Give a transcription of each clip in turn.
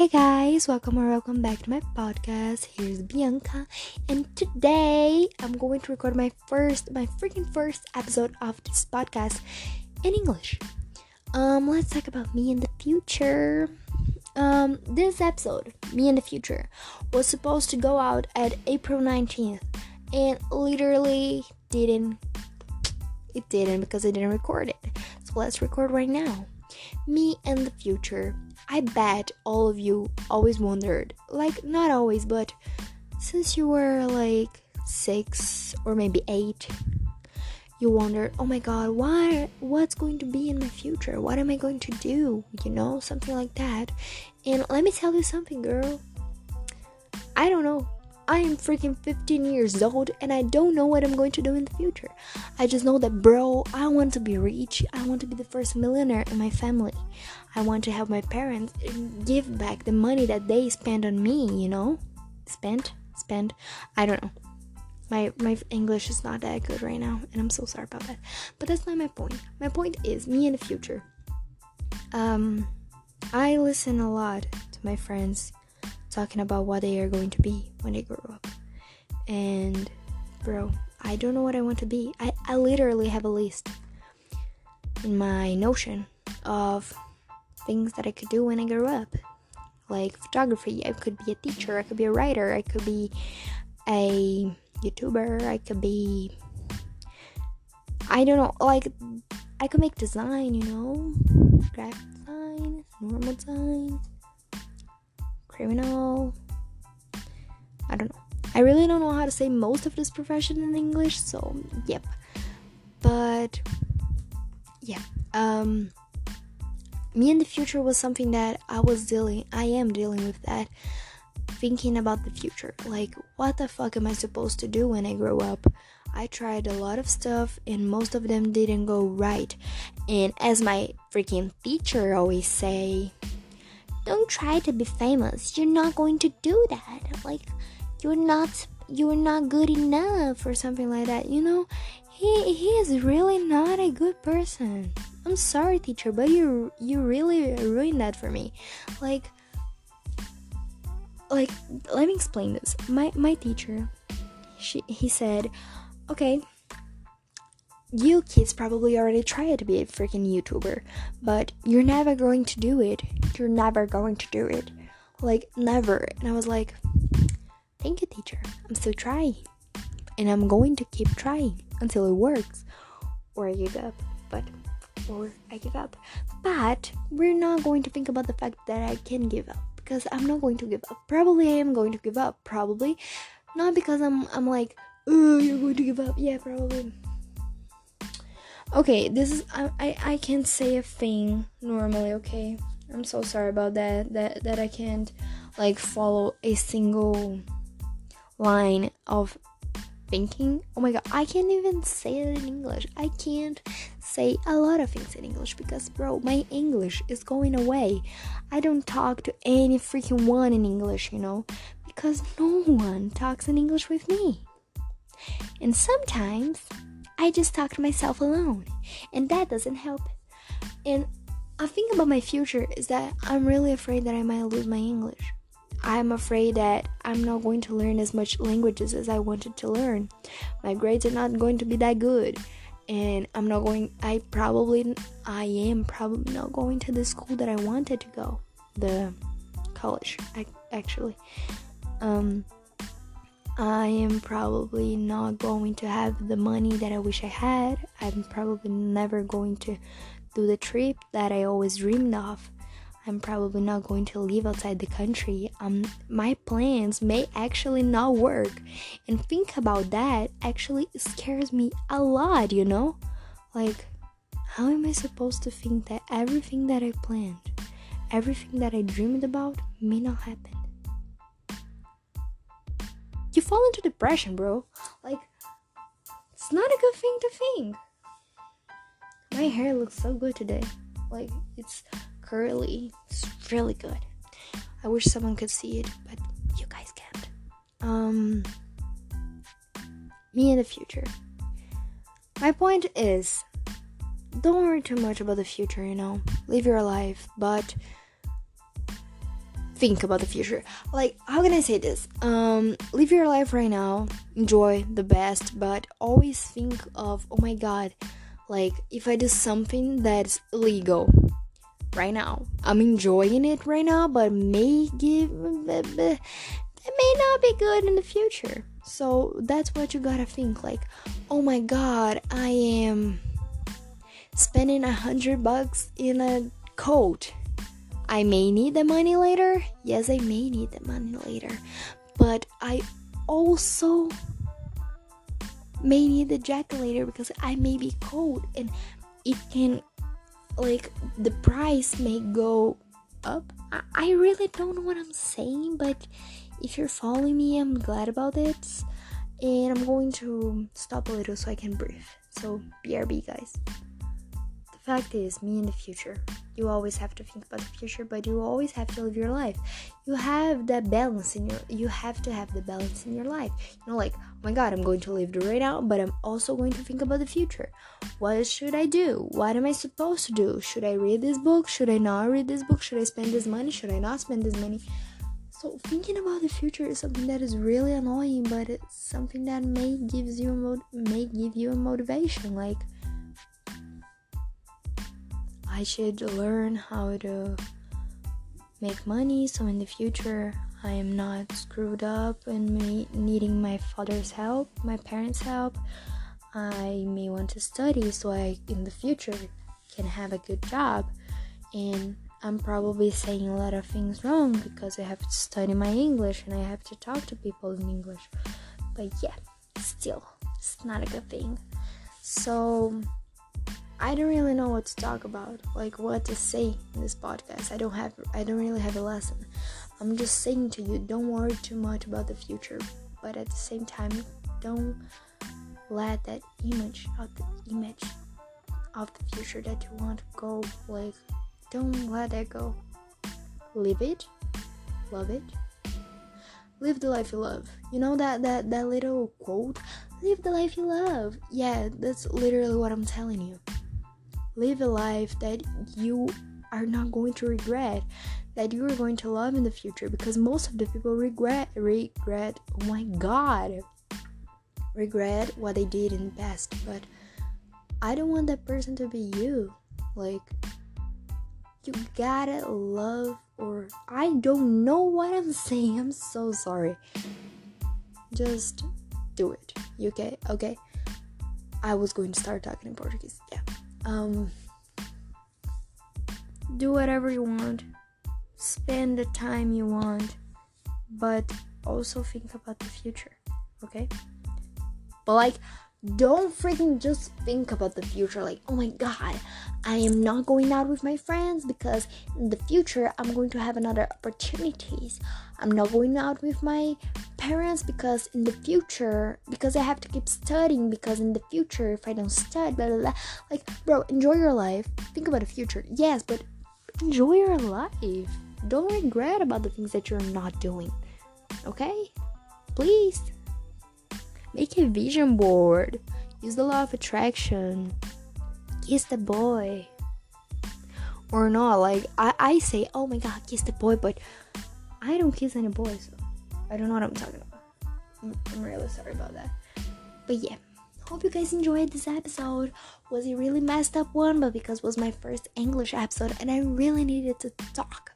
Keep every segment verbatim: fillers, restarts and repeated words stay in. Hey guys, welcome or welcome back to my podcast. Here's Bianca, and today I'm going to record my first, my freaking first episode of this podcast in English. Um, let's talk about me in the future. Um, this episode, me in the future, was supposed to go out at April nineteenth, and literally didn't. It didn't because I didn't record it. So let's record right now. Me in the future. I bet all of you always wondered, like not always, but since you were like six or maybe eight, you wondered, oh my god, why, what's going to be in my future? What am I going to do? You know, something like that. And let me tell you something, girl. I don't know. I am freaking fifteen years old and I don't know what I'm going to do in the future. I just know that, bro, I want to be rich. I want to be the first millionaire in my family. I want to have my parents give back the money that they spent on me, you know? Spent? Spent? I don't know. My my English is not that good right now and I'm so sorry about that. But that's not my point. My point is me in the future. Um, I listen a lot to my friends talking about what they are going to be when they grow up. And bro, I don't know what I want to be. I, I literally have a list in my Notion of things that I could do when I grow up. Like photography, I could be a teacher, I could be a writer, I could be a YouTuber, I could be... I don't know, like, I could make design, you know? Graphic design, normal design... criminal. I don't know. I really don't know how to say most of this profession in English, so yep. But yeah, um, me in the future was something that I was dealing. I am dealing with that, thinking about the future. Like, what the fuck am I supposed to do when I grow up? I tried a lot of stuff, and most of them didn't go right. And as my freaking teacher always say, don't try to be famous. You're not going to do that. Like, you're not you're not good enough or something like that. You know, he he is really not a good person. I'm sorry, teacher, but you you really ruined that for me. Like, like let me explain this. My my teacher, she he said, okay, you kids probably already tried to be a freaking YouTuber, but you're never going to do it. You're never going to do it. Like, never. And I was like, thank you, teacher. I'm still trying. And I'm going to keep trying until it works. Or I give up. But, or I give up. But, we're not going to think about the fact that I can give up. Because I'm not going to give up. Probably I am going to give up. Probably. Not because I'm, I'm like, oh, you're going to give up. Yeah, probably. Okay, this is I, I I can't say a thing normally, okay? I'm so sorry about that, that that I can't like follow a single line of thinking. Oh my god, I can't even say it in English. I can't say a lot of things in English because, bro, my English is going away. I don't talk to any freaking one in English, you know? Because no one talks in English with me. And sometimes I just talk to myself alone, and that doesn't help. And a thing about my future is that I'm really afraid that I might lose my English. I'm afraid that I'm not going to learn as much languages as I wanted to learn. My grades are not going to be that good, and I'm not going. I probably, I am probably not going to the school that I wanted to go, the college, actually. Um. I am probably not going to have the money that I wish I had. I'm probably never going to do the trip that I always dreamed of. I'm probably not going to live outside the country. Um, my plans may actually not work. And think about that actually scares me a lot, you know? Like, how am I supposed to think that everything that I planned, everything that I dreamed about may not happen? You fall into depression, bro. Like, it's not a good thing to think. My hair looks so good today. Like, it's curly. It's really good. I wish someone could see it, but you guys can't. Um, me in the future. My point is, don't worry too much about the future, you know? Live your life, but think about the future. Like, how can I say this? Um, live your life right now, enjoy the best, but always think of, oh my god, like, if I do something that's illegal right now, I'm enjoying it right now, but may give, it may not be good in the future. So that's what you gotta think. Like, oh my god, I am spending a hundred bucks in a coat. I may need the money later. Yes, I may need the money later. But I also may need the jacket later because I may be cold. And it can, like, the price may go up. I, I really don't know what I'm saying. But if you're following me, I'm glad about it. And I'm going to stop a little so I can breathe. So, B R B, guys. The fact is, me in the future. You always have to think about the future, but you always have to live your life. You have that balance in your, you have to have the balance in your life. You know, like, oh my god, I'm going to live right now, but I'm also going to think about the future. What should I do? What am I supposed to do? Should I read this book? Should I not read this book? Should I spend this money? Should I not spend this money? So thinking about the future is something that is really annoying, but it's something that may gives you a mo- may give you a motivation, like, I should learn how to make money so in the future I am not screwed up and me needing my father's help, my parents' help. I may want to study so I in the future can have a good job. And I'm probably saying a lot of things wrong because I have to study my English and I have to talk to people in English. But yeah, still, it's not a good thing. So I don't really know what to talk about, like what to say in this podcast. I don't have, I don't really have a lesson. I'm just saying to you, don't worry too much about the future, but at the same time, don't let that image of the image of the future that you want to go, like, don't let that go. Live it, love it, live the life you love. You know that that that little quote, live the life you love. Yeah, that's literally what I'm telling you. Live a life that you are not going to regret, that you are going to love in the future, because most of the people regret, regret, oh my god, regret what they did in the past, but I don't want that person to be you. Like, you gotta love, or I don't know what I'm saying, I'm so sorry. Just do it, you okay? Okay, I was going to start talking in Portuguese, yeah. Um, do whatever you want, spend the time you want, but also think about the future, okay? But, like, don't freaking just think about the future, like, oh my god, I am not going out with my friends because in the future I'm going to have another opportunities. I'm not going out with my parents because in the future, because I have to keep studying, because in the future if I don't study, blah, blah, blah. Like, bro, enjoy your life, think about the future, yes, but enjoy your life, don't regret about the things that you're not doing, okay? Please make a vision board, use the law of attraction, kiss the boy, or not, like, I, I say, oh my god, kiss the boy, but I don't kiss any boys, so I don't know what I'm talking about, I'm, I'm really sorry about that, but yeah, hope you guys enjoyed this episode. Was a really messed up one, but because it was my first English episode, and I really needed to talk,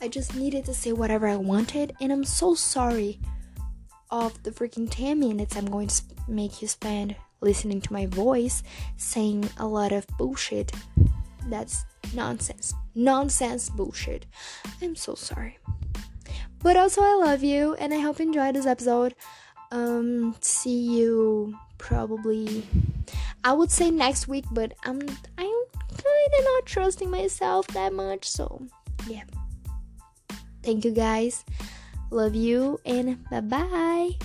I just needed to say whatever I wanted, and I'm so sorry of the freaking ten minutes I'm going to make you spend listening to my voice saying a lot of bullshit. That's nonsense. Nonsense bullshit. I'm so sorry. But also I love you and I hope you enjoyed this episode. Um, see you probably, I would say next week, but I'm I'm kinda not trusting myself that much, so yeah. Thank you guys. Love you and bye-bye.